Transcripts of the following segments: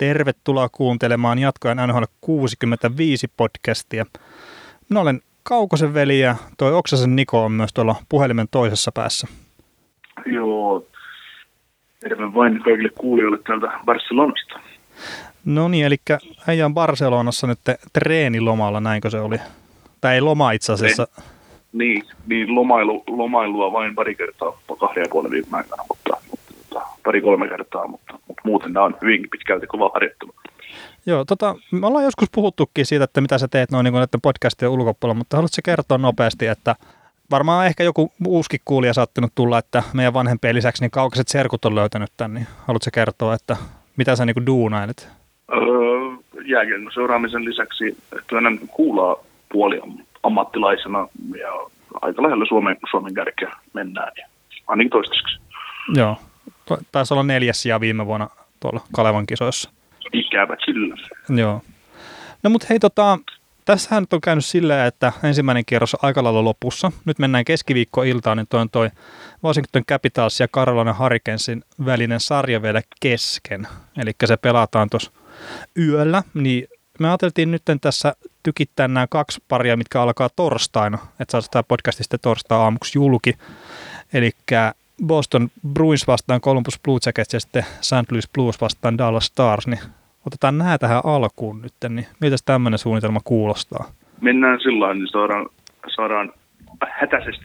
Tervetuloa kuuntelemaan jatkojen NHL 65-podcastia. Minä olen Kaukosen veli ja toi Oksasen Niko on myös tuolla puhelimen toisessa päässä. Joo, terve vain kaikille kuulijoille täältä Barcelonasta. No niin, eli äijä on Barcelonassa nyt treenilomalla, näinkö se oli? Tai ei loma itse asiassa. Niin lomailua vain pari kertaa, 2,5 viikon aikana, mutta pari-kolme kertaa, mutta muuten nämä on hyvinkin pitkälti kovaa harjoittelua. Joo, me ollaan joskus puhuttukin siitä, että mitä sä teet noin niin kuin näiden podcastien ulkopuolella, mutta haluatko sä kertoa nopeasti, että varmaan ehkä joku uuskin kuulija saattanut tulla, että meidän vanhempien lisäksi niin Kaukaiset serkut on löytänyt tämän, niin haluatko sä kertoa, että mitä sä niin kuin duunailet? Jääkiekon seuraamisen lisäksi, että enää kuulaa puolia ammattilaisena ja aika lähellä Suomen kärkeä mennään, ja ainakin toistaiseksi. Joo, taisi olla 4. sija viime vuonna tuolla Kalevan kisoissa. Ikävä sillä. Joo. No mut hei, tässähän nyt on käynyt silleen, että ensimmäinen kierros on aika lailla lopussa. Nyt mennään keskiviikkoiltaan, niin toi Washington Capitals ja Carolina Hurricanesin välinen sarja vielä kesken. Eli se pelataan tuossa yöllä, niin me ajateltiin nyt tässä tykittää nämä kaksi paria, mitkä alkaa torstaina, että saadaan tämä podcasti sitten torstai aamuksi julki. Eli Boston Bruins vastaan Columbus Blue Jackets ja sitten St. Louis Blues vastaan Dallas Stars, niin otetaan nämä tähän alkuun nyt, niin miltä tämmöinen suunnitelma kuulostaa? Mennään sillä tavalla, niin saadaan hätäisesti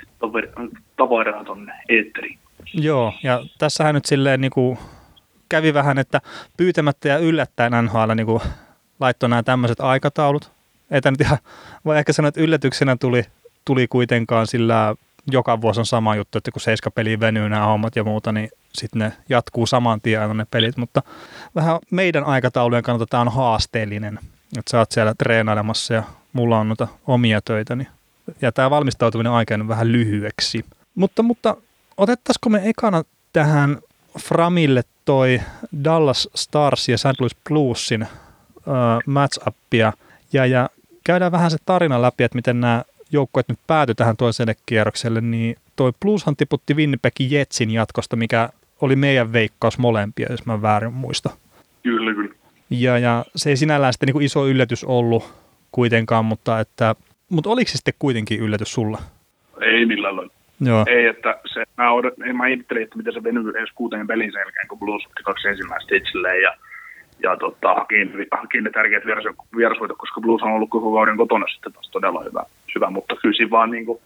tavaraa tuonne eetteriin. Joo, ja tässähän nyt silleen niin kuin kävi vähän, että pyytämättä ja yllättäen NHL niin kuin laittoi nämä tämmöiset aikataulut. Ei tämä nyt ihan, voi ehkä sanoa, että yllätyksenä tuli kuitenkaan, sillä joka vuosi on sama juttu, että kun 7 peliä venyy nämä hommat ja muuta, niin sitten ne jatkuu saman tien aina ne pelit, mutta vähän meidän aikataulujen kannalta tämä on haasteellinen, että sä oot siellä treenailemassa ja mulla on noita omia töitä, niin, ja tämä valmistautuminen on aikaan vähän lyhyeksi. Mutta otettaisiko me ekana tähän Framille toi Dallas Stars ja St. Louis Bluesin match-appia, ja käydään vähän se tarina läpi, että miten nämä joukkueet nyt päätyi tähän toiselle kierrokselle, niin toi Blueshan tiputti Winnipeg Jetsin jatkosta, mikä oli meidän veikkaus molempia, jos mä väärin muista. Kyllä. Ja se ei sinällään sitten niin iso yllätys ollut kuitenkaan, mutta oliko se sitten kuitenkin yllätys sulla? Ei millään lailla. Joo. Ei, että mä ihmettelin, että mitä se venyy edes 2 pelin sen jälkeen, kun Blues otti 2 ensimmäistä itselleen ja hakiin ne tärkeät vierasvoitot, koska Blues on ollut koko kauden kotona sitten taas todella hyvä, mutta kyllä siinä vaan niin kuin,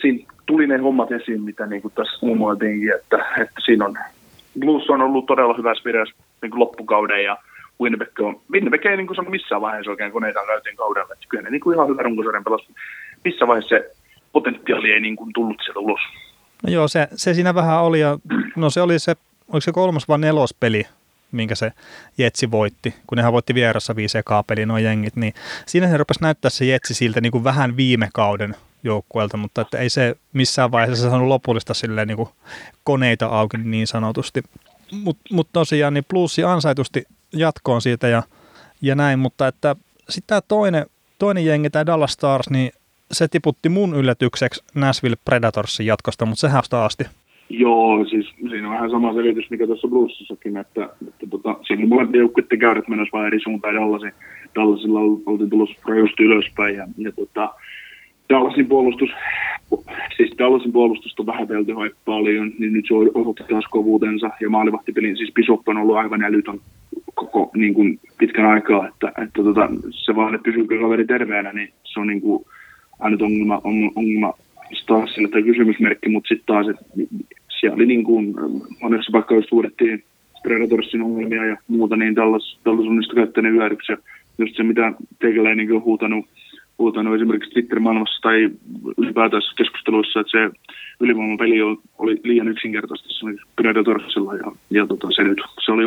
siinä tuli ne hommat esiin, mitä niin kuin tässä muumoiltiinkin, että siinä on, Blues on ollut todella hyvässä vireessä niin kuin loppukauden, ja Winnipeg ei niin kuin sano missään vaiheessa oikein koneita käytiin kaudella, että kyllä ne niin kuin ihan hyvä runkosarjan pelasi, missä vaiheessa se potentiaali ei niin kuin tullut sieltä ulos. No joo, se siinä vähän oli, ja no se oli se, oliko se 3. vai 4. peli, minkä se Jetsi voitti, kun nehän voitti vierassa 5 ekaa peliä nuo jengit, niin siinä se rupesi näyttää se Jetsi siltä niin kuin vähän viime kauden joukkueelta, mutta että ei se missään vaiheessa saanut lopullista silleen niin kuin koneita auki niin sanotusti. Mutta tosiaan niin Bluesi ansaitusti jatkoon siitä ja näin, mutta että sitten tämä toinen jengi, tämä Dallas Stars, niin se tiputti mun yllätykseksi Nashville Predatorsin jatkosta, mutta sehän sitä asti. Joo, siis siinä on vähän sama selitys, mikä tuossa Bluesissakin, että siinä molemmat joukkuiden käydät menossa vaan eri suuntaan. Dallasilla oltiin tulossa rajusti ylöspäin, ja Dallasin puolustusta vähätelty paljon, niin nyt se osoitti taas kovuutensa, ja maalivahtipelin, siis Bishop on ollut aivan älytön koko niin kuin pitkän aikaa, että se vaan, että pysyykö kaveri terveenä, niin se on niin kuin aina ongelma Starsille tai kysymysmerkki, mutta sitten taas, että siellä oli niin kuin monessa paikkaa, jos huudettiin Predatorsin ongelmia ja muuta, niin Dallas on niistä käyttänyt hyödyksi. Just se, mitä tekeläinenkin on huutanut esimerkiksi Twitter-maailmassa tai ylipäätään keskusteluissa, että se ylivoimapeli oli liian yksinkertaisesti Predatorsilla ja se oli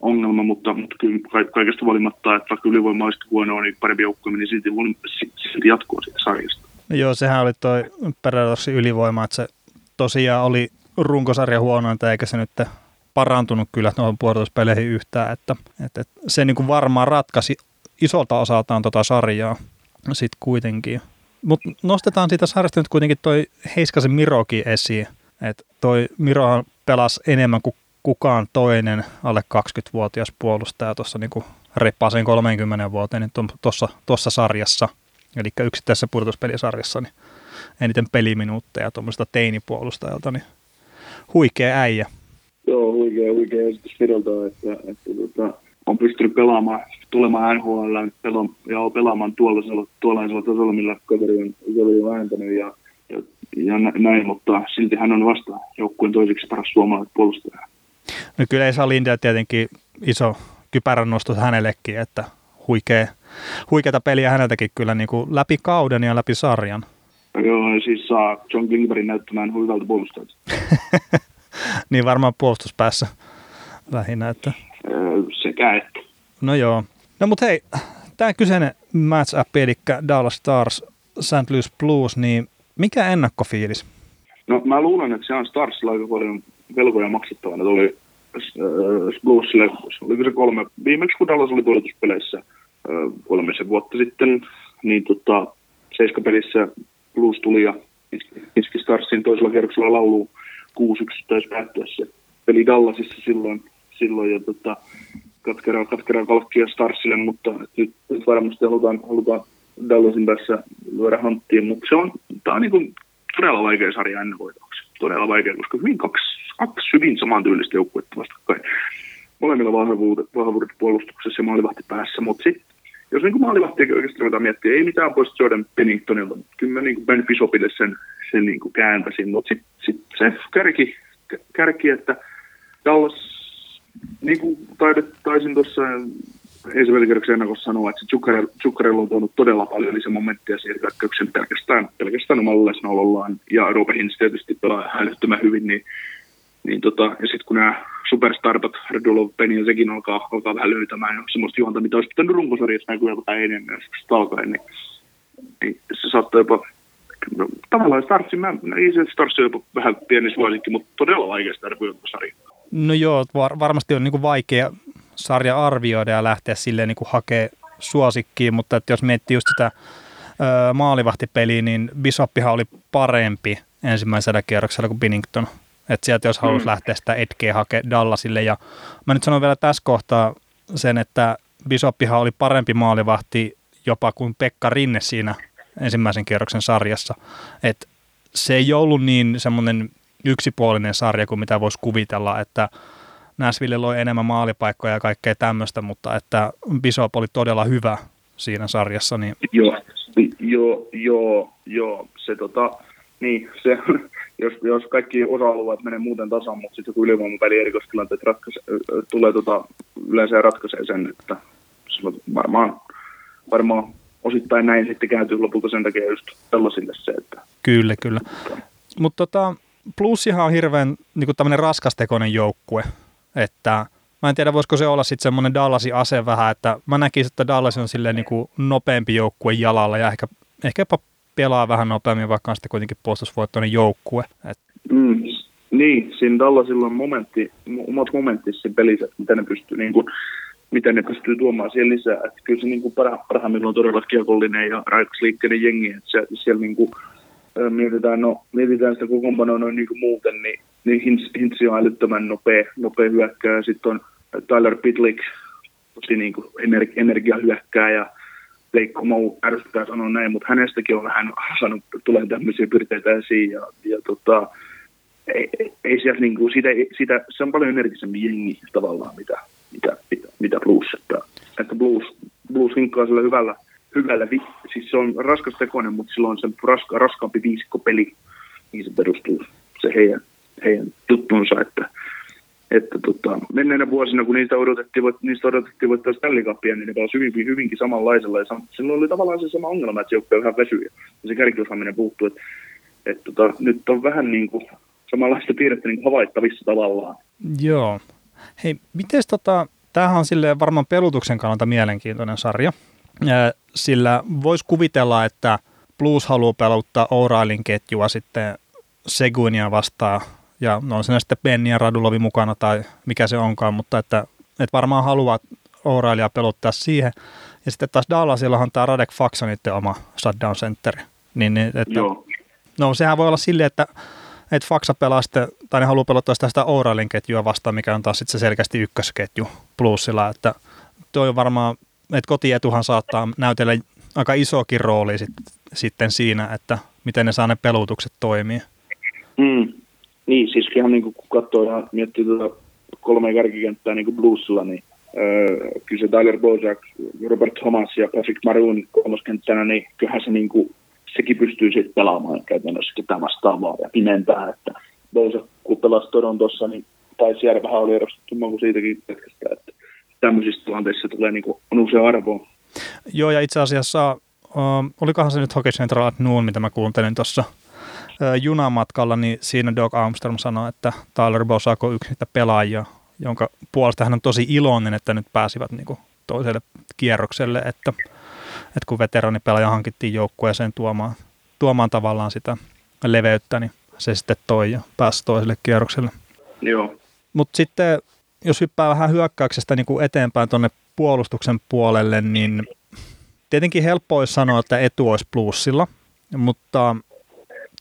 ongelma, mutta kyllä kaikesta valimatta, että vaikka ylivoima olisi huonoa, niin parempi joukkue meni silti jatkoa siitä sarjasta. Joo, sehän oli toi Predatorsin ylivoima, että se tosiaan oli runkosarja huonointa, eikä se nyt parantunut kyllä noihin pudotuspeleihin yhtään, että se niin kuin varmaan ratkaisi isolta osaltaan tota sarjaa sitten kuitenkin. Mutta nostetaan siitä sarjasta nyt kuitenkin toi Heiskasen Mirokin esiin, että toi Mirohan pelasi enemmän kuin kukaan toinen alle 20-vuotias puolustaja tuossa niin reippaaseen 30 vuoteen niin tuossa sarjassa, eli yksittäisessä pudotuspelisarjassa, niin eniten peliminuutteja tuommoisesta teinipuolustajalta, niin huikea äijä. Joo, huikea esitys Virolta, että on pystynyt pelaamaan, tulemaan NHL ja on pelaamaan tuollaisella tasolla, millä kaveri on vähentänyt ja näin, mutta silti hän on vasta joukkueen toiseksi paras suomalainen puolustaja. No kyllä Esa Lindell tietenkin iso kypärän nosto hänellekin, että huikeata peliä häneltäkin kyllä niin kuin läpi kauden ja läpi sarjan. Joo, ja siis saa John Klingbergin näyttämään hyvältä puolustajalta. Niin varmaan puolustuspäässä lähinnä, että... Sekä että. No joo. No mut hei, tämä kyseinen match-up, eli Dallas Stars, St. Louis Blues, niin mikä ennakkofiilis? No mä luulen, että se on Starsilla aika paljon velkoja maksettavana. Se oli Bluesille, oliko se kolme, viimeksi kun Dallas oli pudotuspeleissä 3 vuotta sitten, niin 7 pelissä Blues tuli ja iski Starsin toisella kerroksella lauluun 6-1 taisi päättyä se peli Dallasissa silloin ja katkeraa kalkkia Starsille, mutta nyt varmasti halutaan Dallasin päässä lyödä hanttiin, mutta tämä on niin kuin todella vaikea sarja ennenvoitavaksi. Todella vaikea, koska hyvin kaksi hyvin samantyylistä joukkuetta vastakkain. Molemmilla vahvuudet puolustuksessa ja maalivahti päässä, mutta sitten jos niin maalivahtia oikeasti ruvetaan miettiä, ei mitään pois Jordan Penningtonilta, mutta kyllä mä niin Ben Bishopille sen niin kuin kääntäisin, mutta sitten se kärki, että Dallas, niin kuin taisin tuossa ensimmäisen kerroksen ennakossa sanoa, että Zuccarello on tuonut todella paljon lisää momenttia siihen hyökkäykseen pelkästään omalla läsnäolollaan, ja Robert Hintz tietysti pelaa hälyttömän hyvin, ja sitten kun nämä superstartat, Radulov, Penny ja sekin alkaa vähän löytämään semmoista juonta, mitä olisi pitänyt runkosarjassa näkyä vähän enemmän alkaen, niin se saattaa jopa... No, tavallaan Starsin, ei se Starsin jopa vähän pieni suosikki, mutta todella vaikea runkosarja. No joo, varmasti on niinku vaikea sarja arvioida ja lähteä silleen niinku hakemaan suosikkiin, mutta että jos miettii just sitä maalivahtipeliä, niin Bishoppihan oli parempi ensimmäisellä kierroksella kuin Binnington. Että sieltä jos haluaisi lähteä sitä etkeä hakemaan Dallasille. Ja mä nyt sanon vielä tässä kohtaa sen, että Bishoppihan oli parempi maalivahti jopa kuin Pekka Rinne siinä ensimmäisen kierroksen sarjassa. Että se ei ollut niin semmoinen... yksipuolinen sarja kuin mitä voisi kuvitella, että Nashville loi enemmän maalipaikkoja ja kaikkea tämmöistä, mutta että Bishop oli todella hyvä siinä sarjassa. Niin... Joo. Niin, se, jos kaikki osa-alueet menee muuten tasaan, mutta sitten joku ylivoimaväli erikoistilanteet tulee yleensä ratkaisee sen, että varmaan osittain näin sitten kääntyy lopulta sen takia just tällaisille se, että... Kyllä. Mutta Plussihan on hirveän niin kuin tämmöinen raskastekoinen joukkue, että mä en tiedä voisiko se olla sitten semmoinen Dallasin ase vähän, että mä näkisin, että Dallas on silleen niin kuin nopeampi joukkue jalalla ja ehkä jopa pelaa vähän nopeammin, vaikka on sitten kuitenkin puolustusvoittoinen joukkue. Niin, siinä Dallasilla on omat momentissa sen pelissä, että miten ne pystyy tuomaan siihen lisää. Että kyllä se niin kuin parhaimmillaan on todella kiekollinen ja raikasliikkeinen jengi, että siellä niin kuin mietitään sitä kokoonpanoa noin niin kuin muuten, niin Hintsi on älyttömän nopea hyökkääjä. Sitten on Tyler Pitlick, tosi niin kuin energiahyökkääjä. Leikko Mou ärsyttää sanoa näin, mutta hänestäkin on vähän saanut tulee tämmöisiä piirteitä esiin. Ja ei siellä niin kuin sitä, se on paljon energisempi jengi tavallaan, mitä Blues. Että Blues hinkkaa sillä hyvällä, siis se on raskas tekoinen, mutta silloin se raskaampi viisikkopeli, niin se perustuu se heidän juttunsa, että menneenä vuosina, kun niistä odotettiin voittaisi Stanley Cupia, niin ne pelasi hyvinkin samanlaisella, ja silloin oli tavallaan se sama ongelma, että se joukkue vähän väsyy, ja se kärkiosaaminen puuttuu, että nyt on vähän niin kuin samanlaista piirrettä niin kuin havaittavissa tavallaan. Joo. Hei, mites tämähän on silleen varmaan pelutuksen kannalta mielenkiintoinen sarja, sillä voisi kuvitella, että Blues haluaa peluttaa O'Reillyn ketjua sitten Seguinia vastaan, ja on siinä sitten Benni ja Radulovi mukana tai mikä se onkaan, mutta että varmaan haluaa O'Reillyä peluttaa siihen. Ja sitten taas Dallasillahan tämä Radek Faksa niiden oma shutdown centeri. Niin, että, no sehän voi olla silleen, että että Faksa pelaa sitten, tai ne haluaa pelottaa sitä Ouralin ketjua vastaan, mikä on taas sitten se selkeästi ykkösketju Bluesilla, että toi on varmaan, että kotietuhan saattaa näytellä aika isokin rooli sitten siinä, että miten ne saa ne pelutukset toimia. Mm. Niin, siis ihan niin kuin kun katsoo ja miettii tuota 3 kärkikenttää niin kuin Bluesilla, niin kyllä se Daler Bozak, Robert Thomas ja Patrick Maroon kolmoskenttänä, niin kyllähän se niin kuin, sekin pystyy sitten pelaamaan käytännössä ketä vastaavaa ja pimentää, että Bozak kun pelasi Torontossa, niin taisi jäädä vähän oli erostettu kuin siitäkin hetkestä, että tämmöisissä tilanteissa tulee niin kuin, on usein arvoa. Joo, ja itse asiassa olikohan se nyt Hockey Central at Noon, mitä mä kuuntelin tuossa junamatkalla, niin siinä Doug Armstrong sanoi, että Tyler Bozak on yksi niitä pelaajia, jonka puolesta hän on tosi iloinen, että nyt pääsivät niin kuin toiselle kierrokselle, että kun veteranipelaaja hankittiin joukkueeseen tuomaan tavallaan sitä leveyttä, niin se sitten toi ja pääsi toiselle kierrokselle. Joo. Mutta sitten jos hyppää vähän hyökkäyksestä niin kuin eteenpäin tuonne puolustuksen puolelle, niin tietenkin helppo olisi sanoa, että etu olisi Bluesilla, mutta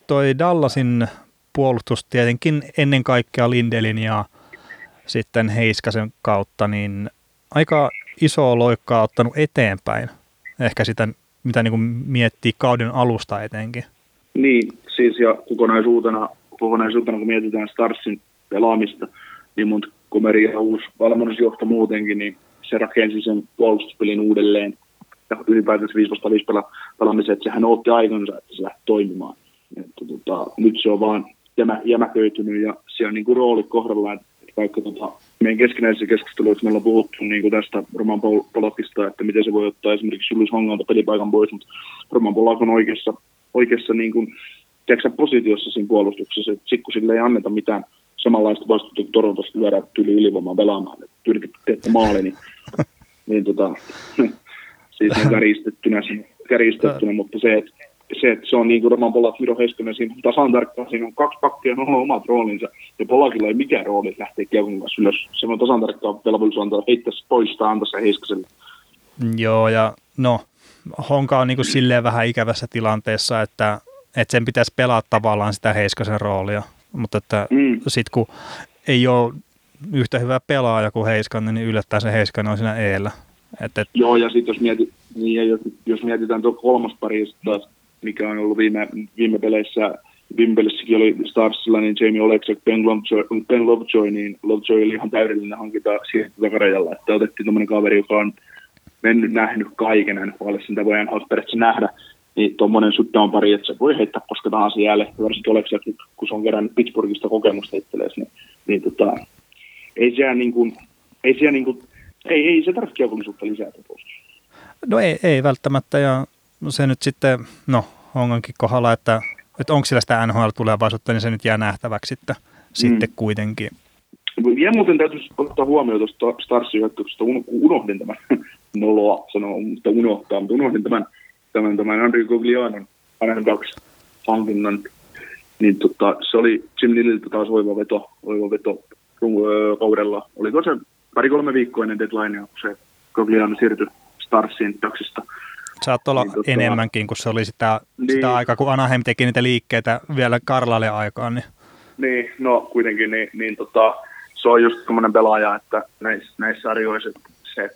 toi Dallasin puolustus tietenkin ennen kaikkea Lindelin ja sitten Heiskasen kautta, niin aika isoa loikkaa ottanut eteenpäin, ehkä sitä, mitä niin kuin miettii kauden alusta etenkin. Niin, siis ja kokonaisuutena kun mietitään Starsin pelaamista, niin mun komeri ja uusi valmennusjohto muutenkin, niin se rakensi sen puolustuspelin uudelleen ja ylipäätänsä 5-5 pelaamiseen, että sehän otti aikansa, että se lähti toimimaan. Että, nyt se on vaan jämäköitynyt ja siellä on niin kuin rooli kohdallaan, vaikka meidän keskinäisissä keskusteluissa meillä on puhuttu niin tästä Roman Polakista, että miten se voi ottaa esimerkiksi Julius Hongalta pelipaikan pois, mutta Roman Polak on oikeassa niin kuin, positiossa siinä puolustuksessa, että sitten kun sille ei anneta mitään samanlaista vastuuta Torontosta lyödä tyyli ylivoimaan pelaamaan, että tyyli teette maali, niin siis ne käristettynä, mutta se, että se on niin kuin Roman Polak, Miro Heiskanen, siinä tasan tarkkaan, siinä on 2 pakkia, on omat roolinsa, ja Polakilla ei mikään rooli, että lähtee kiekon kanssa ylös. Se on tasan tarkkaan velvollisuus antaa heittäisi pois tai antaa se Heiskaselle. Joo, ja no, Honka on niin kuin silleen vähän ikävässä tilanteessa, että sen pitäisi pelaa tavallaan sitä Heiskasen roolia, mutta että sit kun ei ole yhtä hyvä pelaaja kuin Heiskanen, niin yllättää se Heiskanen on siinä eellä. Joo, ja sitten jos mietitään tuo kolmas pari, taas mikä on ollut viime peleissä, viime pelissäkin oli Starsilla, niin Jamie Oleksik, Ben Lovejoy, niin Lovejoy oli ihan täydellinen hankinta siihen takarajalla, että otettiin tommoinen kaveri, joka on mennyt, nähnyt kaiken NHL:ssä, sitä voi NHL:ssä nähdä, niin tommoinen syttävän pari, että se voi heittää koska tahansa jäälle, varsinkin Oleksik, kun se on kerännyt Pittsburghista kokemusta itsellesi, niin ei siellä niin kuin, ei se tarvitse kiekollisuutta lisää. No ei välttämättä, ja se nyt sitten, onkin kohdalla, että onko sillä sitä NHL-tulevaisuutta, niin se nyt jää nähtäväksi sitten kuitenkin. Ja muuten täytyisi ottaa huomioon tuosta Starsin hyökkäyksestä, unohdin tämän, noloa sanoa, mutta unohdin tämän Andrew Coglianon NHL:n hankinnan, niin se oli Jim Lilliltä taas oiva veto kaudella. Oliko se pari-kolme viikkoa ennen deadlinea, kun se Cogliano siirtyi Starsiin Taksista? Saat olla enemmänkin, kun se oli sitä aikaa, kun Anaheim teki niitä liikkeitä vielä Karlalle aikaan. Niin, se on just semmoinen pelaaja, että näissä sarjoissa se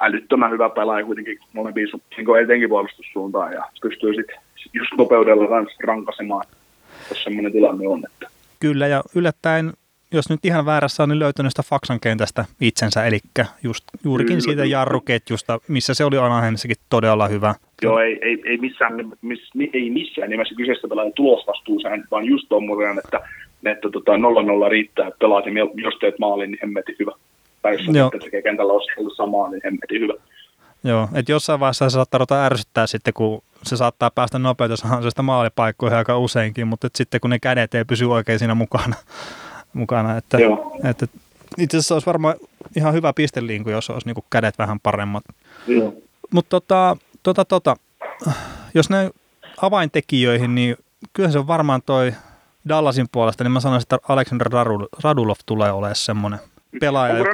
älyttömän hyvä pelaaja kuitenkin molempiin suuntiin, etenkin puolustussuuntaan, ja pystyy sitten just nopeudella rankasemaan, jos semmoinen tilanne on. Että. Kyllä, ja yllättäen, jos nyt ihan väärässä on, niin löytänyt sitä Faksan kentästä itsensä, eli juurikin siitä jarruketjusta, missä se oli Anaheimissakin todella hyvä. Joo, ei missään nimessä kyseistä pelaajan tulosvastuuseen, vaan just tuommoinen, että 0-0 riittää, että pelaat, jos teet maalin, niin hemmetin hyvä. Tai jos tekee kentällä osalta samaa, niin hemmetin hyvä. Joo, että jossain vaiheessa se saattaa ruveta ärsyttää sitten, kun se saattaa päästä nopeutushansoista maalipaikkoihin aika useinkin, mutta sitten kun ne kädet ei pysy oikein siinä mukana, että itse asiassa olisi varmaan ihan hyvä pisteliinku, jos olisi niin kädet vähän paremmat. Mutta jos näin avaintekijöihin, niin kyllä se on varmaan toi Dallasin puolesta, niin mä sanoisin, että Alexander Radulov tulee olemaan semmoinen pelaaja.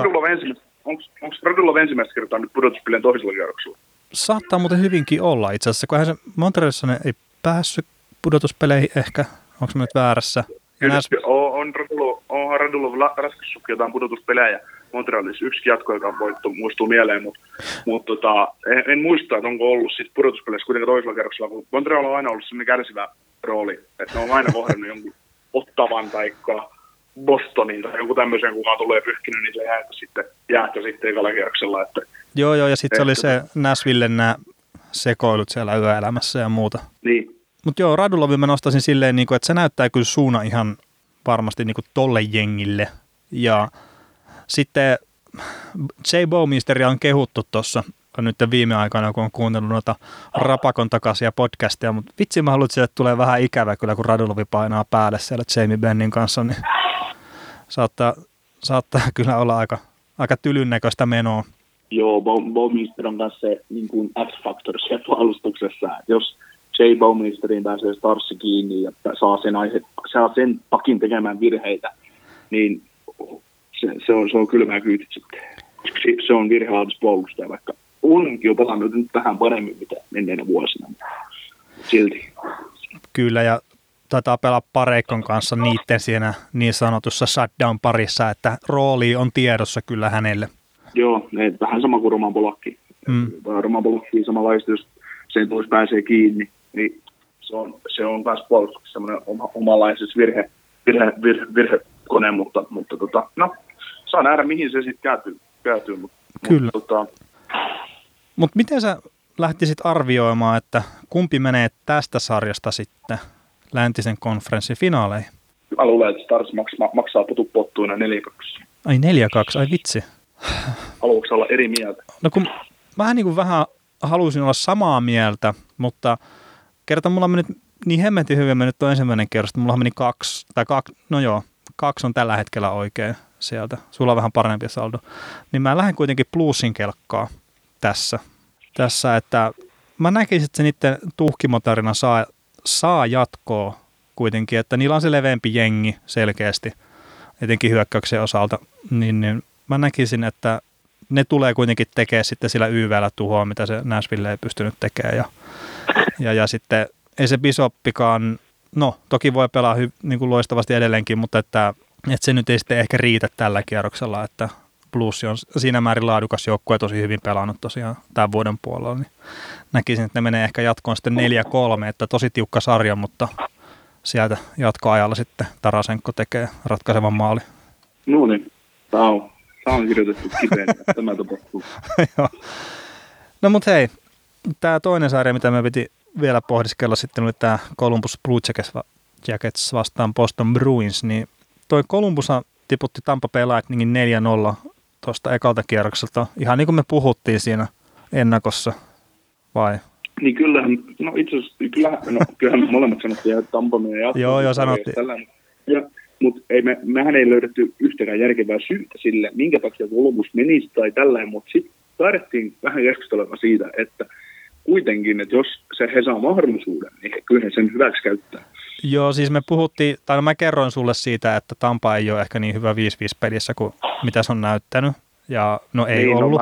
Onko Radulov ensimmäistä kertaa nyt pudotuspelien toisella kierroksella? Saattaa muuten hyvinkin olla itse asiassa, kunhan se Montrealissa ei päässyt pudotuspeleihin ehkä, onko mä nyt väärässä? Kyllä on Radulov raskassut jotain pudotuspelejä Montrealissa. Yksi jatkoaikaan voitto muistuu mieleen, mutta en muista, että onko ollut sit pudotuspeleissä kuitenkaan toisella kerroksella, kun Montreal on aina ollut sellainen kärsivä rooli, että ne on aina kohdannut jonkun Ottawan tai Bostonin tai joku tämmöisen, kukaan tulee pyyhkinyt, niin se jäähtö sitten ekalla kerroksella. Joo, ja sitten se oli se Nashville nämä sekoilut siellä yöelämässä ja muuta. Niin. Mutta joo, Radulovin mä nostaisin silleen, että se näyttää kyllä suuna ihan varmasti tolle jengille. Ja sitten J. Bowminsteria on kehuttu tuossa nyt viime aikoina, kun on kuunnellut noita Rapakon takaisia podcasteja. Mutta vitsi mä haluan, että sieltä tulee vähän ikävä kyllä, kun Radulovi painaa päälle siellä Jamie Bennin kanssa. Niin saattaa kyllä olla aika tylynnäköistä menoa. Joo, Bowminster on kanssa se niin kuin X-Factor sieltä alustuksessa. Jos J. Bowminsterin pääsee Starsi kiinni ja saa sen pakin tekemään virheitä, niin se on kylmää kyytit sitten. Se on virhealaitus puolustaja, vaikka onkin jo palannut nyt vähän paremmin mitä menneenä vuosina. Silti. Kyllä, ja taitaa pelaa Pareikon kanssa niitten siinä niin sanotussa shutdown-parissa, että rooli on tiedossa kyllä hänelle. Joo, vähän sama kuin Roman Polakki. Roman Polakki samanlaista, jos sen tois pääsee kiinni, niin se on taas puolustuksessa semmoinen omanlaisessa virhekone, mutta saa nähdä, mihin se sitten käytyy. Kyllä. Mutta miten sä lähtisit arvioimaan, että kumpi menee tästä sarjasta sitten läntisen konferenssin finaaleihin? Mä luulen, että Stars maksaa pottuina 4-2. Ai 4-2, ai vitsi. Haluatko olla eri mieltä? No kun vähän halusin olla samaa mieltä, mutta kerta mulla meni niin hemmetin hyvin mennyt tuo ensimmäinen kierros, että mulla meni kaksi on tällä hetkellä oikein sieltä. Sulla on vähän parempi saldo. Niin mä lähden kuitenkin plussin kelkkaa tässä, että mä näkisin, että se niiden tuhkimotarina saa jatkoa kuitenkin, että niillä on se leveämpi jengi selkeästi, etenkin hyökkäyksen osalta, niin mä näkisin, että ne tulee kuitenkin tekemään sitten sillä YV:llä tuhoa, mitä se Nashville ei pystynyt tekemään. Ja sitten ei se Bisoppikaan, no toki voi pelaa niin kuin loistavasti edelleenkin, mutta että se nyt ei sitten ehkä riitä tällä kierroksella, että Blues on siinä määrin laadukas joukkue, tosi hyvin pelannut tosiaan tämän vuoden puolella. Niin näkisin, että ne menee ehkä jatkoon sitten 4-3, että tosi tiukka sarja, mutta sieltä jatkoajalla sitten Tarasenko tekee ratkaisevan maali. No niin, tämä on kirjoitettu kipeen, tämä tapahtuu. Joo. No mut hei, tämä toinen sarja, mitä me piti vielä pohdiskella sitten, oli tämä Columbus Blue Jackets vastaan Boston Bruins, niin toi Columbushan tiputti Tampa Bay Lightningin 4-0 tuosta ekalta kierrokselta, ihan niin kuin me puhuttiin siinä ennakossa, vai? Niin kyllähän, no itse asiassa, kyllähän molemmat sanottiin, että Tampa menee jatkoon. Joo, sanottiin. Mutta mehän ei löydetty yhtäkään järkevää syytä sille, minkä takia Columbus menisi tai tällainen, mutta sitten taidettiin vähän keskustelemaan siitä, että kuitenkin, että jos he saa mahdollisuuden, niin kyllä he sen hyväksi käyttää. Joo, siis me puhuttiin, tai mä kerroin sulle siitä, että Tampa ei ole ehkä niin hyvä 5-5 pelissä kuin mitä se on näyttänyt, ja no ei niin, ollut.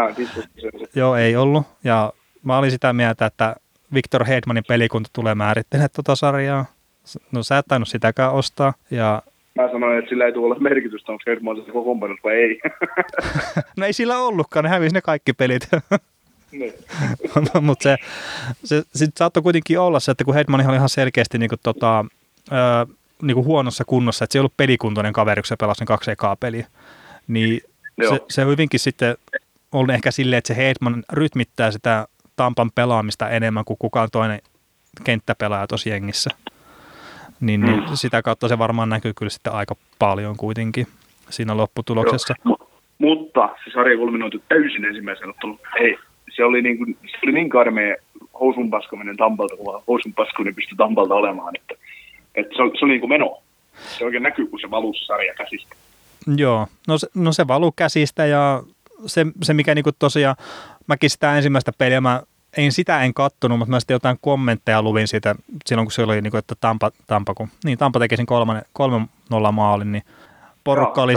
Joo, ei ollut, ja mä olin sitä mieltä, että Victor Hedmanin pelikunta tulee määrittelemään tuota sarjaa. No sä et tainnut sitäkään ostaa, ja mä sanoin, että sillä ei tule olla merkitystä, onko Hedmanisessa kokoonpanossa vai ei. No ei sillä ollutkaan, ne hävisi ne kaikki pelit. No, mutta se sitten saattoi kuitenkin olla se, että kun Hedman oli ihan selkeästi niinku huonossa kunnossa, että se ei ollut pelikuntoinen kaveri, kun se pelasi ne 2 ekaa peliä, niin se hyvinkin sitten on ehkä silleen, että se Hedman rytmittää sitä Tampan pelaamista enemmän kuin kukaan toinen kenttäpelaaja tuossa jengissä. Niin sitä kautta se varmaan näkyy kyllä sitten aika paljon kuitenkin siinä lopputuloksessa. Mutta se sarja kulminoitu täysin ensimmäisen ottelun. Ei, se oli niin karmea housunpaskuminen Tampalta, kun housunpaskuminen pystyi Tampalta olemaan. Että se oli niin kuin meno. Se oikein näkyy, kun se valuu sarja käsistä. Joo, no se valuu käsistä ja se mikä niin kuin tosiaan, mäkin sitä ensimmäistä peliä en kattonut, mutta mä sitten jotain kommentteja luvin siitä silloin, kun se oli, että Tampa teki sen 3-0 maalin, niin porukka oli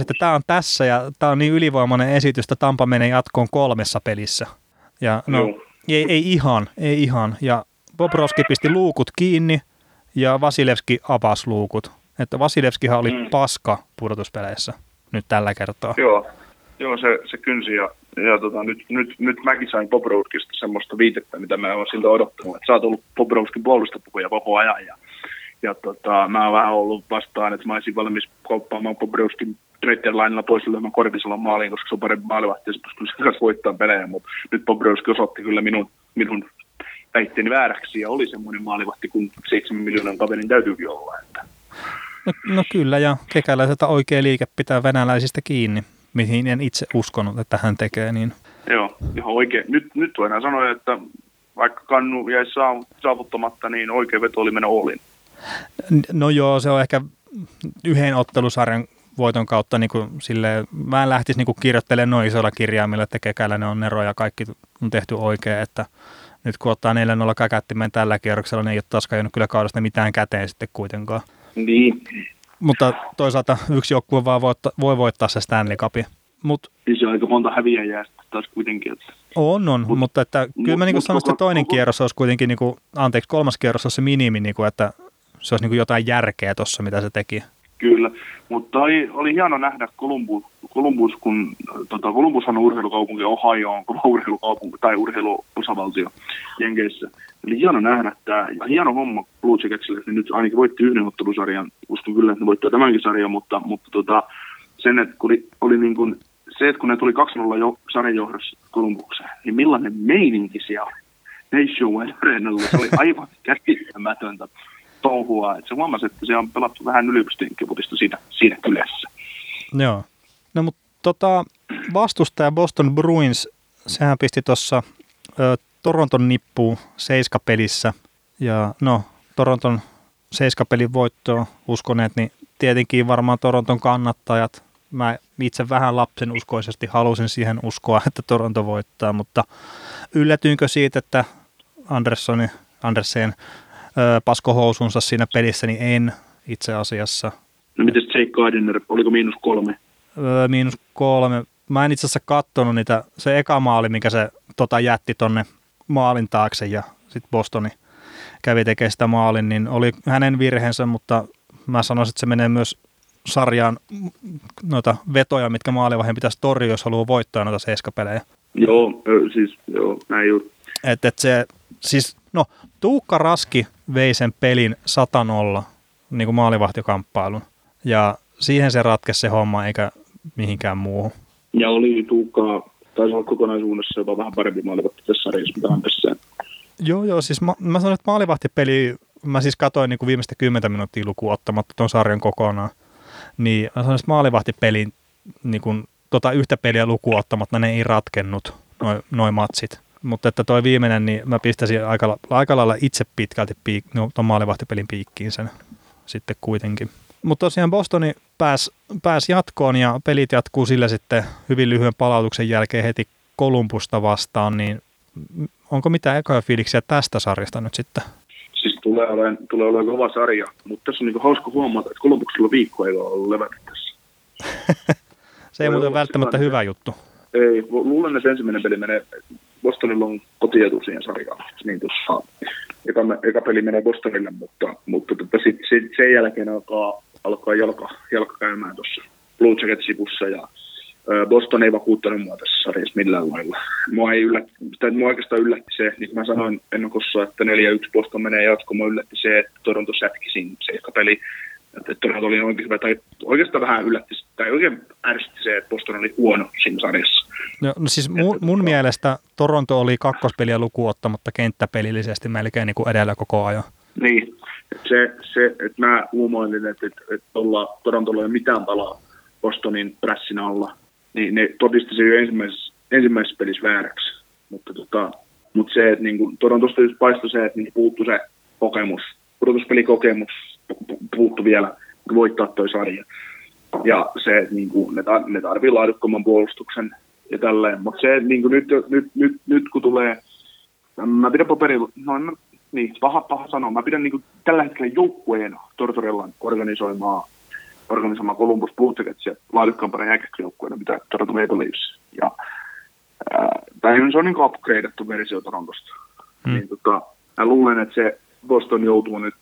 että tämä on tässä ja tämä on niin ylivoimainen esitys, että Tampa menee jatkoon 3 pelissä. Ja no, ei ihan. Ja Bobrovski pisti luukut kiinni ja Vasilevski avasi luukut. Että Vasilevskihan oli paska pudotuspeleissä nyt tällä kertaa. Joo, se kynsi ja nyt mäkin sain Bobrovskista semmoista viitettä, mitä mä oon siltä odottanut. Että sä oot ollut Bobrovskin puolesta puhuja koko ajan ja mä oon vähän ollut vastaan, että mä olisin valmis kauppaamaan Bobrovskin Twitter lainilla pois lyhyen Korpisella maaliin, koska se on parempi maalivahti, ja kyllä se voittaa pelejä, mutta nyt Bobrovski osoitti kyllä minun väitteeni vääräksi, ja oli semmoinen maalivahti, kun 7 miljoonan kaverin täytyykin olla. Että. No kyllä, ja kekäläiseltä oikea liike pitää venäläisistä kiinni, mihin en itse uskonut, että hän tekee niin. Joo, ihan oikein. Nyt voidaan sanoa, että vaikka Kannu jäi saavuttamatta, niin oikea veto oli mennä Olin. No joo, se on ehkä yhden ottelusarjan voiton kautta niin kuin silleen, mä en lähtisi niin kuin kirjoittelemaan noin isoilla kirjaimilla, että kekäläinen on nero ja kaikki on tehty oikein, että nyt kun ottaa 4-0 käkättimeen tällä kierroksella, niin ei ole taaskaan jäänyt kyllä kaudesta mitään käteen sitten kuitenkaan. Niin. Mutta toisaalta yksi joukkue vaan voi voittaa se Stanley Cupin. Siis on aika monta häviäjää sitten taas kuitenkin. Että... On, mutta että, kyllä mä niin kuin sanoin, että toinen kierros olisi kuitenkin, niin kuin, anteeksi, kolmas kierros olisi se minimi, niin kuin, että se olisi niin kuin jotain järkeä tuossa, mitä se teki. Kyllä, mutta oli hieno nähdä Columbus, kun Columbus on urheilukaupunki, Ohio on kova urheilukaupunki tai urheiluosavaltio Jenkeissä. Eli hieno nähdä, että hieno homma Blue Jacketsille, että nyt ainakin voitti yhden ottelusarjan. Uskon kyllä, että ne voittaa tämänkin sarjan, mutta sen, että oli niin kuin, se, että kun ne tuli 2-0 sarjan johdossa Columbukseen, niin millainen meininki siellä oli Nationwide Arenalla. Se oli aivan käsittämätöntä touhua. Et se huomasi, että se on pelattu vähän yliopistinkiputista siinä kylässä. Joo. No mutta vastustaja Boston Bruins, sehän pisti tuossa Toronton nippuun 7-pelissä. Ja no, Toronton 7-pelin voittoon uskoneet, niin tietenkin varmaan Toronton kannattajat. Mä itse vähän lapsenuskoisesti halusin siihen uskoa, että Toronto voittaa, mutta yllätyinkö siitä, että Andersen paskohousunsa siinä pelissä, niin en itse asiassa. No mites Jake Gardiner, oliko -3? -3. Mä en itse asiassa katsonut niitä, se eka maali, mikä se jätti tonne maalin taakse ja sitten Bostoni kävi tekemään sitä maalin, niin oli hänen virheensä, mutta mä sanoisin, että se menee myös sarjaan noita vetoja, mitkä maalivahdin pitäisi torjua, jos haluaa voittaa noita seiskapelejä. Joo, näin juuri. Tuukka Raski vei sen pelin 100-0 niin kuin maalivahtikamppailuun, ja siihen se ratkesi se homma eikä mihinkään muuhun. Ja oli Tuukka, taisi olla kokonaisuudessa jopa vähän parempi maalivahti tässä sarjassa, mitä on tässä. Joo, siis mä sanoin, että maalivahtipeli, mä siis katsoin niin kuin viimeistä 10 minuuttia lukuun ottamatta tuon sarjan kokonaan, niin mä sanoin, että maalivahtipelin niin kuin, yhtä peliä lukuun ottamatta ne ei ratkennut noi matsit. Mutta että toi viimeinen, niin mä pistäisin aika lailla itse pitkälti tuon maalivahtipelin piikkiin sen sitten kuitenkin. Mutta tosiaan Bostoni pääsi jatkoon ja pelit jatkuu sillä sitten hyvin lyhyen palautuksen jälkeen heti Columbusta vastaan, niin onko mitään ekoja fiiliksiä tästä sarjasta nyt sitten? Siis tulee olemaan kova sarja, mutta tässä on niinku hauska huomata, että Columbuksella viikko ei ole levätä tässä. Se ei muuten välttämättä hyvä juttu. Ei, luulen, että ensimmäinen peli menee... Bostonilla on kotietu siihen sarjaan, niin tuossa eka peli menee Bostonille, mutta sen jälkeen alkaa jalka käymään tuossa Blue Jackets-sivussa, ja Boston ei vakuuttanut mua tässä sarjassa millään lailla. Mua oikeastaan yllätti se, niin kuin mä sanoin ennakossa, että 4-1 Boston menee jatkoon, mua yllätti se, että Toronto sätkisiin se eka peli, että Toronto oli oikein hyvä, tai oikeastaan vähän yllätti, tai oikein ärsytti se, että Boston oli huono siinä sarjassa. No siis mun mielestä Toronto oli kakkospeliä lukuun ottamatta kenttäpelillisesti melkein niin kuin edellä koko ajan. Niin, että mä uumoilin, että Torontolla ei ole mitään palaa Bostonin prässin alla, niin ne todisti se jo ensimmäisessä pelissä vääräksi. Mutta se, että niin kuin Torontosta just paistoi se, että niin puuttu se kokemus, pudotuspelikokemus puuttu vielä voittaa toi sarja. Ja se, että niin kuin, ne tarvii laadukkaamman puolustuksen ja tälleen. Mutta se, että niin kuin nyt kun tulee, mä pidän paperilla, paha sanoa, mä pidän niin kuin tällä hetkellä joukkueena Tortorellan organisoimaa Columbus Blue Jacketsia laadukkaampana jääkiekkojoukkueena, mitä Toronto Maple Leafs. Ja se on niin kuin upgradeattu versio Torontosta. Mä luulen, että se Boston joutuu nyt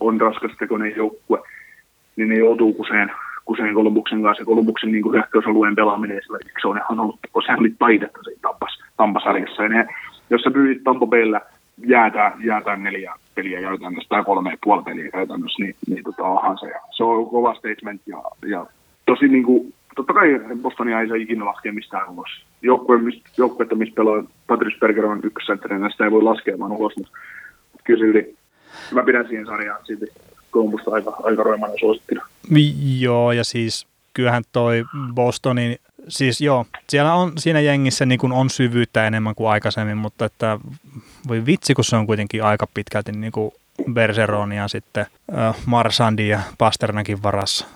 on raskastekoinen joukkue, niin ne joutuu kuseen Columbuksen kanssa. Columbuksen niin hyökkäysalueen pelaaminen esimerkiksi on ihan ollut, kun sehän oli taidetta se Tampasarjassa. Ja ne, jos sä pyydit Tampa Baylla jäätään 4 peliä käytännössä tai 3,5 peliä käytännössä, niin onhan se. Se on kova statement ja tosi niin kuin, totta kai Bostonia ei saa ikinä laskea mistään ulos. Joukkuetta, missä pelaa Patrice Bergeron on ykkösentterinen, sitä ei voi laskea vaan ulos, mutta kyllä mä pidän siihen sarjaan silti Columbusta aika roimana suosittuna. Joo, ja siis kyllähän toi Bostonin, siis joo, siellä on siinä jengissä niin kun on syvyyttä enemmän kuin aikaisemmin, mutta että voi vitsi, kun se on kuitenkin aika pitkälti niin kuin Bergeron ja sitten Marsandi ja Pasternakin varassa.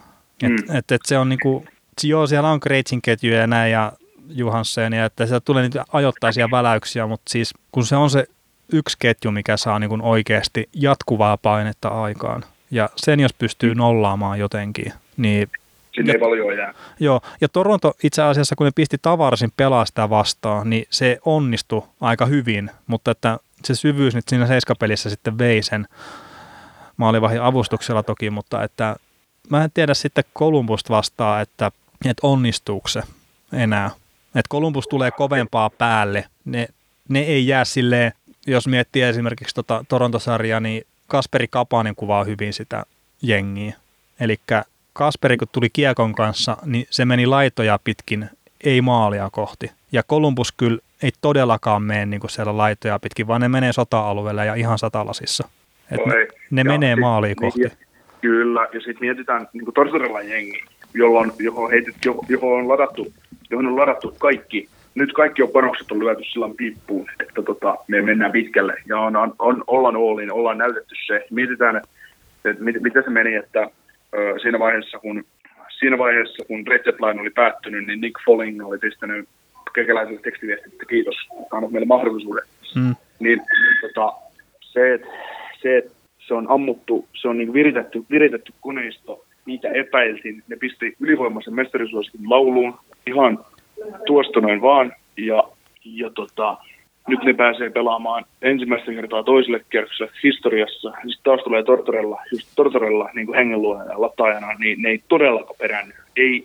Et se on niin kuin, joo, siellä on Krejcin ketjuja ja näin ja Johansen, ja että sieltä tulee niitä ajoittaisia väläyksiä, mutta siis kun se on se yksi ketju, mikä saa niin kuin oikeasti jatkuvaa painetta aikaan, ja sen jos pystyy nollaamaan jotenkin, niin sinne ei paljon jää. Joo, ja Toronto itse asiassa, kun ne pisti Tavarsin pelaa sitä vastaan, niin se onnistui aika hyvin, mutta että se syvyys nyt siinä 7 pelissä sitten vei sen maalivahdin avustuksella toki, mutta että mä en tiedä sitten Columbusta vastaan, että onnistuuko se enää. Että Columbus tulee kovempaa päälle. Ne ei jää silleen, jos miettii esimerkiksi tota Torontosarjaa, niin Kasperi Kapanen kuvaa hyvin sitä jengiä. Elikkä Kasperi, kun tuli kiekon kanssa, niin se meni laitoja pitkin, ei maalia kohti. Ja Columbus kyllä ei todellakaan mene niin kuin siellä laitoja pitkin, vaan ne menee sota-alueella ja ihan satalasissa. Et ne menee maalia kohti. Kyllä, ja sitten mietitään niin Tortorellan jengi, johon on ladattu kaikki. Nyt kaikki on panokset on lyöty sillan piippuun, että me mennään pitkälle. Ja ollaan näytetty se. Mietitään, että mitä se meni, että siinä vaiheessa, kun Reset Line oli päättynyt, niin Nick Folling oli pistänyt kekeläiselle tekstiviestit, että kiitos, annat meille mahdollisuuden. Se on ammuttu, se on niin viritetty koneisto, niitä epäiltiin. Ne pisti ylivoimaisen mestarisuosikin lauluun ihan tuosta noin vaan. Ja nyt ne pääsee pelaamaan ensimmäistä kertaa toiselle kierrokselle historiassa. Sitten taas tulee Tortorella niin kuin hengenluojana ja lataajana, niin ne ei todellakaan perännyt.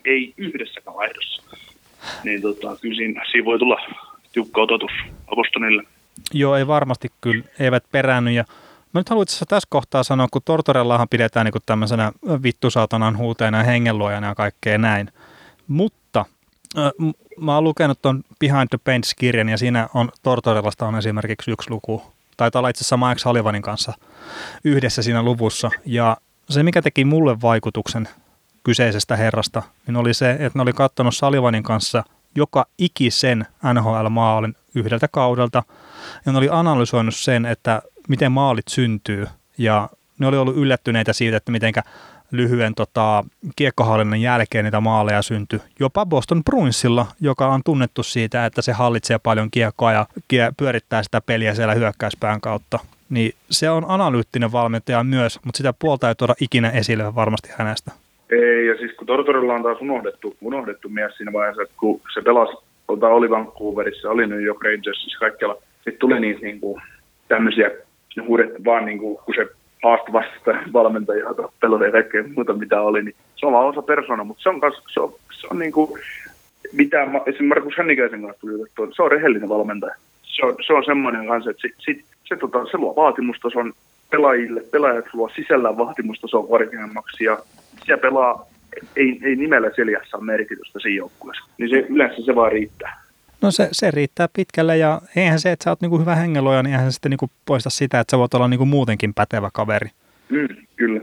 Ei yhdessäkään vaihdossa. Niin kyllä siinä voi tulla tiukka ototus Bostonille. Joo, ei varmasti kyllä. Eivät perännyt ja mä nyt haluan tässä kohtaa sanoa, kun Tortorellahan pidetään niin tämmöisenä vittusaatanan huuteena ja hengenluojana ja kaikkea näin. Mutta mä oon lukenut ton Behind the Paints-kirjan ja siinä on Tortorellasta on esimerkiksi yksi luku. Taitaa olla itse asiassa Mike Sullivanin kanssa yhdessä siinä luvussa. Ja se, mikä teki mulle vaikutuksen kyseisestä herrasta, niin oli se, että ne oli katsonut Sullivanin kanssa joka ikisen NHL-maalin yhdeltä kaudelta. Ja ne oli analysoinut sen, että miten maalit syntyy, ja ne oli ollut yllättyneitä siitä, että miten lyhyen kiekkohallinnan jälkeen niitä maaleja syntyi. Jopa Boston Bruinsilla, joka on tunnettu siitä, että se hallitsee paljon kiekkoa ja pyörittää sitä peliä siellä hyökkäyspään kautta. Niin se on analyyttinen valmentaja myös, mutta sitä puolta ei tuoda ikinä esille varmasti hänestä. Ei, ja siis kun Tortorella on taas unohdettu mies siinä vaiheessa, että kun se pelasi, oli Vancouverissa, oli New York Rangersissa kaikkialla, sitten tuli niitä niinku tämmöisiä huudet vaan niinku, kun se haastavasta valmentajaa peloja ja kaikkea muuta mitä oli, niin se on vaan osa persona, mutta se on niinku, mitä esimerkiksi Markus Hännikäisen kanssa tuli juttu, se on rehellinen valmentaja. Se on semmoinen kanssa, että se luo vaatimustason pelaajille, pelaajat luo sisällään vaatimustason korkeammaksi ja siellä pelaa, ei nimellä seljässä ole merkitystä siinä joukkueessa, niin se yleensä se vaan riittää. No se riittää pitkälle ja eihän se, että sä oot niinku hyvä hengenluoja, niin eihän se sitten niinku poista sitä, että sä voit olla niinku muutenkin pätevä kaveri. Kyllä.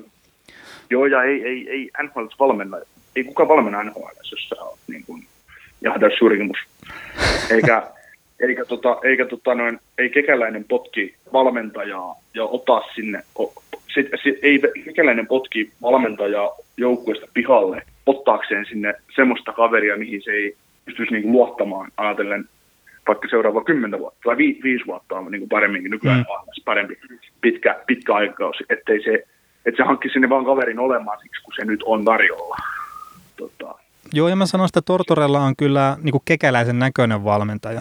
Joo, ja ei NHL valmenna. Ei kukaan valmenna NHL, jos sä oot niin kuin jahda surkimus. Ei kekäläinen potki valmentajaa ja ota sinne. Ei kekäläinen potki valmentajaa joukkueesta pihalle ottaakseen sinne semmoista kaveria, mihin se ei pystyisi niin kuin luottamaan, ajatellen vaikka seuraava 10 vuotta tai 5 vuotta on niin paremminkin nykyään parempi pitkä aikakausi, että se hankkisi sinne vaan kaverin olemaan siksi, kun se nyt on tarjolla. Joo, ja mä sanon, että Tortorella on kyllä niin kuin kekäläisen näköinen valmentaja.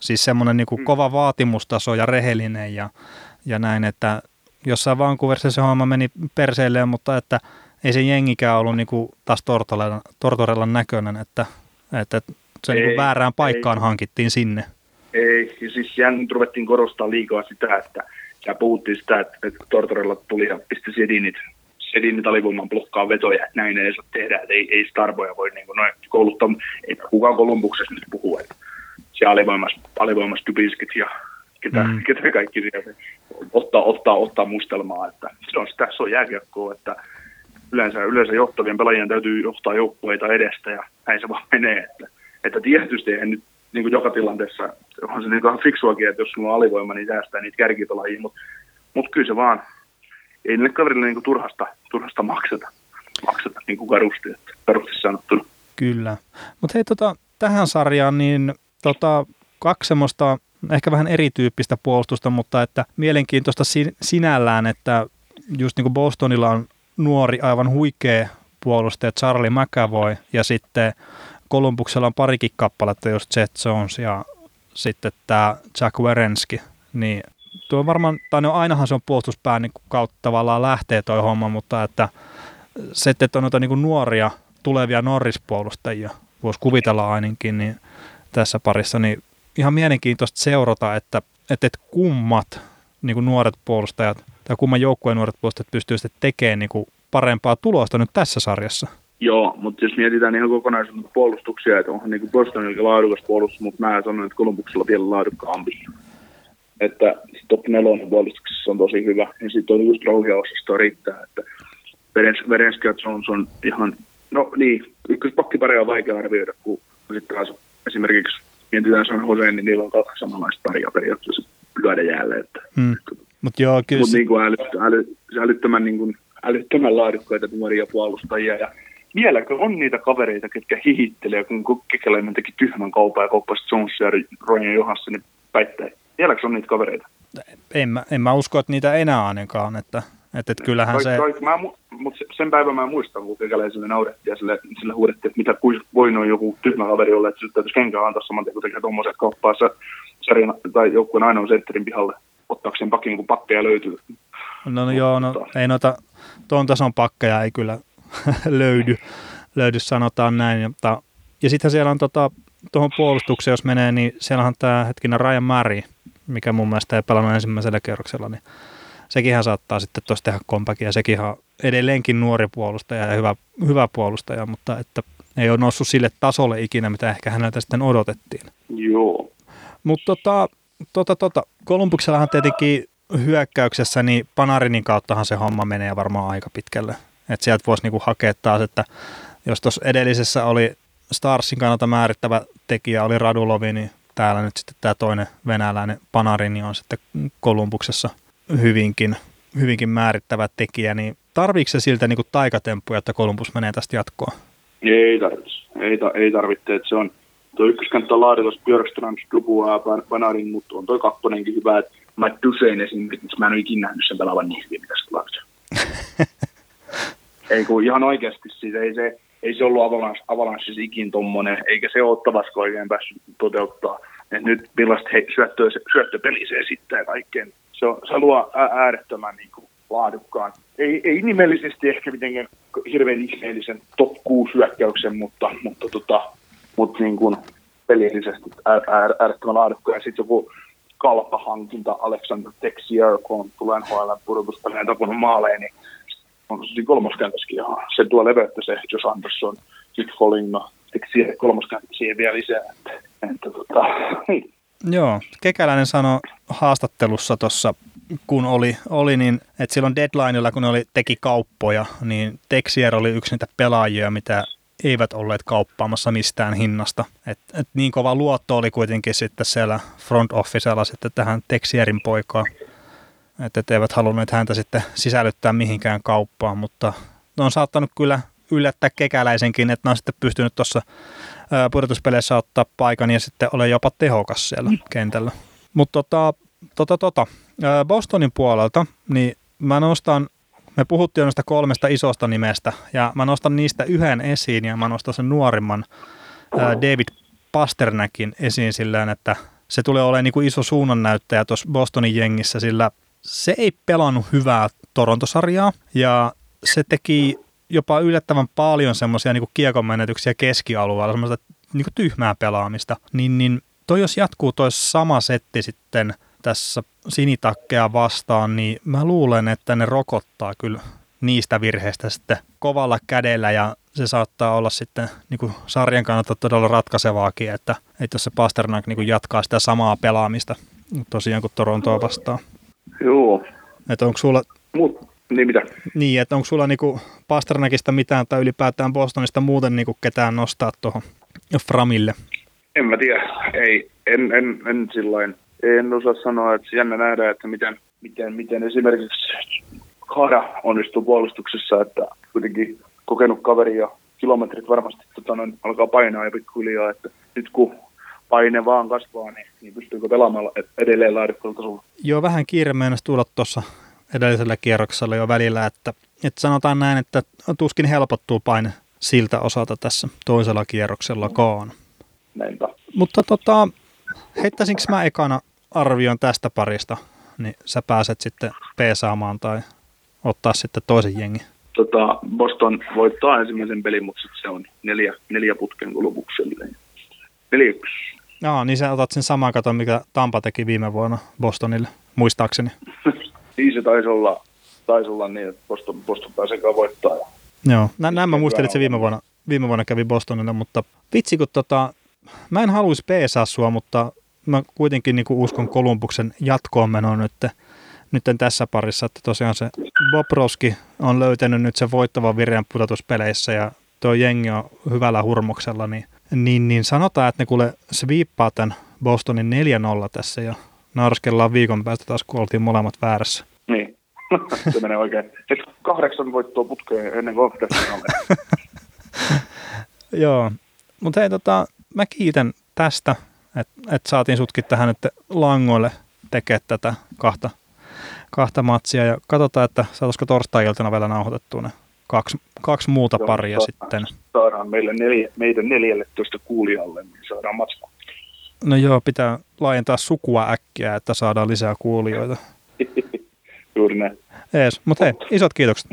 Siis semmoinen niin kuin kova vaatimustaso ja rehellinen ja näin, että jossain Vancouverissa se homma meni perseilleen, mutta että ei se jengikään ollut niin kuin taas Tortorellan näköinen, että se niin kuin väärään paikkaan hankittiin sinne. Ei, ja siis nyt ruvettiin korostaa liikaa sitä, että ja puhuttiin sitä, että Tortorella tuli ja pisti sedinit alivoiman blokkaan vetoja, että näin ei saa tehdä, että ei starboja voi niin kuin noin kouluttaa, että kukaan Kolumbuksessa nyt puhuu, että se alivoimassa Dubiskit ja ketä kaikki siellä ottaa mustelmaa, että se on jääkiekkoa, että yleensä johtavien pelaajien täytyy johtaa joukkueita edestä ja näin se vaan menee, että tietysti eihän nyt niin kuin joka tilanteessa on se niin kuin fiksuakin, että jos sulla on alivoima, niin säästää niitä kärkipelaajia, mutta kyllä se vaan, ei niille kaverille niin kuin turhasta makseta niin kuin karusti sanottuna. Kyllä, mutta hei tähän sarjaan niin kaksi semmoista ehkä vähän erityyppistä puolustusta, mutta että mielenkiintoista sinällään, että just niin kuin Bostonilla on nuori aivan huikea puolustaja Charlie McAvoy ja sitten Kolumbuksella on parikin kappaletta, just Jet Jones ja sitten tämä Jack Werenski, niin tuo on varmaan, tai no ainahan se on puolustuspää niin kautta tavallaan lähtee toi homma, mutta että sitten, että on noita niin kuin nuoria tulevia norrispuolustajia, voisi kuvitella ainakin, niin tässä parissa, niin ihan mielenkiintoista seurata, että kummat niin kuin nuoret puolustajat, tai kumman joukkueen nuoret puolustajat pystyy sitten tekemään niin kuin parempaa tulosta nyt tässä sarjassa. Joo, mutta jos mietitään ihan kokonaisuuden puolustuksia, että onhan niin Bostonin laadukas puolustus, mutta mä sanon, että Kolumbuksella on vielä laadukkaampi. Että top 4 puolustuksessa on tosi hyvä, ja sitten on just rouhia-osastoa riittää, että Verenski ja Jones on ihan, no niin, ykköspakkipareja on vaikea arvioida, kun sitten taas esimerkiksi mietitään San Joseen, niin niillä on samanlaista paria periaatteessa lyödä jäälle. Mutta joo, kyllä. Mutta niin kuin älyttömän laadukkaita nuoria puolustajia, ja vieläkö on niitä kavereita, ketkä hihittelee, kun Kekäläinen teki tyhmän kaupan ja kauppasi Jones ja Rojan Johanssonin päittäin. Vieläkö on niitä kavereita? En mä usko, että niitä enää ainakaan, että kyllähän mutta sen päivän mä muistan, kun Kekäläiselle naurettiin ja sille huudettiin, että mitä voi noin joku tyhmä kaveri olla, että se täytyisi kenkään antaa saman tien, kun tekee tuommoiset kauppaa sarjan tai joukkueen ainoa sentterin pihalle, ottaakseen pakin, kun pakkeja löytyy. No, ei noita, tuon tason pakkeja ei kyllä löydy, sanotaan näin. Ja sitten siellä on tuohon puolustukseen, jos menee, niin siellä on tämä hetkinen Ryan Murray, mikä mun mielestä ei pelannut ensimmäisellä kerroksella, niin sekinhän saattaa sitten tuossa tehdä comebackin, ja sekinhän on edelleenkin nuori puolustaja ja hyvä puolustaja, mutta että ei ole noussut sille tasolle ikinä, mitä ehkä häneltä sitten odotettiin. Joo. Mutta Kolumbuksellahan tietenkin hyökkäyksessä, niin Panarinin kauttahan se homma menee varmaan aika pitkälle. Että sieltä voisi niinku hakea taas, että jos tuossa edellisessä oli Starsin kannalta määrittävä tekijä, oli Radulovi, niin täällä nyt sitten tämä toinen venäläinen Panarini on sitten Kolumbuksessa hyvinkin määrittävä tekijä. Niin tarviiko se siltä niinku taikatemppuja, että Kolumbus menee tästä jatkoon? Ei tarvitse. Ei tarvitse, että se on tuo ykköskänttä laadukas Björkström, Stubu ja Panarin, mutta on tuo kakkonenkin hyvä, että Matt Dusein esimerkiksi, mä en ole ikinä nähnyt sen pelaavan niin hyvin, mitä se lapsi. Ei kun ihan oikeasti, siis ei se ollut avalanssissa ikin tommonen, eikä se ole Tavasko oikein päässyt toteuttaa. Et nyt millaista syöttöpeli se esittää kaikkeen. Se luo äärettömän niin kuin laadukkaan. Ei nimellisesti ehkä mitenkään hirveän ihmeellisen top 6 hyökkäyksen, mutta niin kuin pelillisesti äärettömän laadukkaan. Ja sitten joku kalpahankinta Alexander Texier, kun tulee NHL-pudotuspeleihin tapunut maaleen, niin on se kolmoskääntössäkin ihan. Se tuo leveyttä se, jos Andersson, sitten Foligno, Texier kolmoskääntössä siihen vielä lisää. Joo, Kekäläinen sanoi haastattelussa tuossa, kun oli niin, että silloin deadlineilla, kun ne teki kauppoja, niin Texier oli yksi niitä pelaajia, mitä eivät olleet kauppaamassa mistään hinnasta. Et niin kova luotto oli kuitenkin sitten siellä front officella sitten tähän Texierin poikaan. Et eivät halunneet häntä sitten sisällyttää mihinkään kauppaan, mutta on saattanut kyllä yllättää Kekäläisenkin, että ne on sitten pystynyt tuossa pudotuspeleissä ottaa paikan ja sitten ole jopa tehokas siellä kentällä. Mutta Bostonin puolelta, niin me puhuttiin noista kolmesta isosta nimestä, ja mä nostan niistä yhden esiin, ja mä nostan sen nuorimman David Pastrnakin esiin sillä, että se tulee olemaan niin kuin iso suunnannäyttäjä tuossa Bostonin jengissä, sillä se ei pelannut hyvää Torontosarjaa ja se teki jopa yllättävän paljon semmoisia niin kiekonmenetyksiä keskialueella, semmoista niin tyhmää pelaamista. Niin toi jos jatkuu toi sama setti sitten tässä sinitakkeja vastaan, niin mä luulen, että ne rokottaa kyllä niistä virheistä sitten kovalla kädellä ja se saattaa olla sitten niin kuin sarjan kannalta todella ratkaisevaakin, että jos se Pastrnak niin kuin jatkaa sitä samaa pelaamista tosiaan kuin Torontoa vastaan. Joo. Että onko sulla... Niin mitä? Niin, että onko sulla niin kuin Pastrnakista mitään tai ylipäätään Bostonista muuten niin kuin ketään nostaa tuohon Framille? En mä tiedä. Ei, en sillain. En osaa sanoa, että jännä nähdä, että miten esimerkiksi Kara onnistuu puolustuksessa, että kuitenkin kokenut kaveri ja kilometrit varmasti alkaa painaa ja pikkuhiljaa, että nyt kun paine vaan kasvaa, niin pystyykö pelaamaan edelleen laadukkaalla tasolla? Joo, vähän kiire meinasi tulla tuossa edellisellä kierroksella jo välillä, että sanotaan näin, että tuskin helpottuu paine siltä osalta tässä toisella kierroksellakaan. Näinpä. Mutta heittäisinkö mä ekana arvion tästä parista, niin sä pääset sitten peesaamaan tai ottaa sitten toisen jengin. Boston voittaa ensimmäisen pelin, mutta se on 4 putken kulutukselle. 4-1. Joo, niin sä otat sen saman katon, mikä Tampa teki viime vuonna Bostonille, muistaakseni. Niin se taisi olla niin, että Boston pääseekään voittaa. Joo, näin mä muistelin, että se viime vuonna kävi Bostonille, mutta vitsi kun mä en haluaisi peesaa sua, mutta mä kuitenkin niin kuin uskon Columbuksen jatkoon menoon nyt tässä parissa, että tosiaan se Bobrovski on löytänyt nyt sen voittavan vireen pudotuspeleissä ja tuo jengi on hyvällä hurmoksella, niin sanotaan, että ne kuule sviippaa tämän Bostonin 4-0 tässä ja narskellaan viikon päästä taas, kun oltiin molemmat väärässä. Niin, se menee oikein. Nyt 8 voittoa putkeen ennen kuin on. Joo, mutta hei mä kiitän tästä, että saatiin sutkin tähän nyt langoille tekemään tätä kahta matsia ja katsotaan, että saataisiko torstai-iltana vielä nauhoitettua ne kaksi muuta paria sitten. Saadaan meidän 14 kuulijalle, niin saadaan matsia. No joo, pitää laajentaa sukua äkkiä, että saadaan lisää kuulijoita. Juuri näin. Jees, mutta hei, isot kiitokset.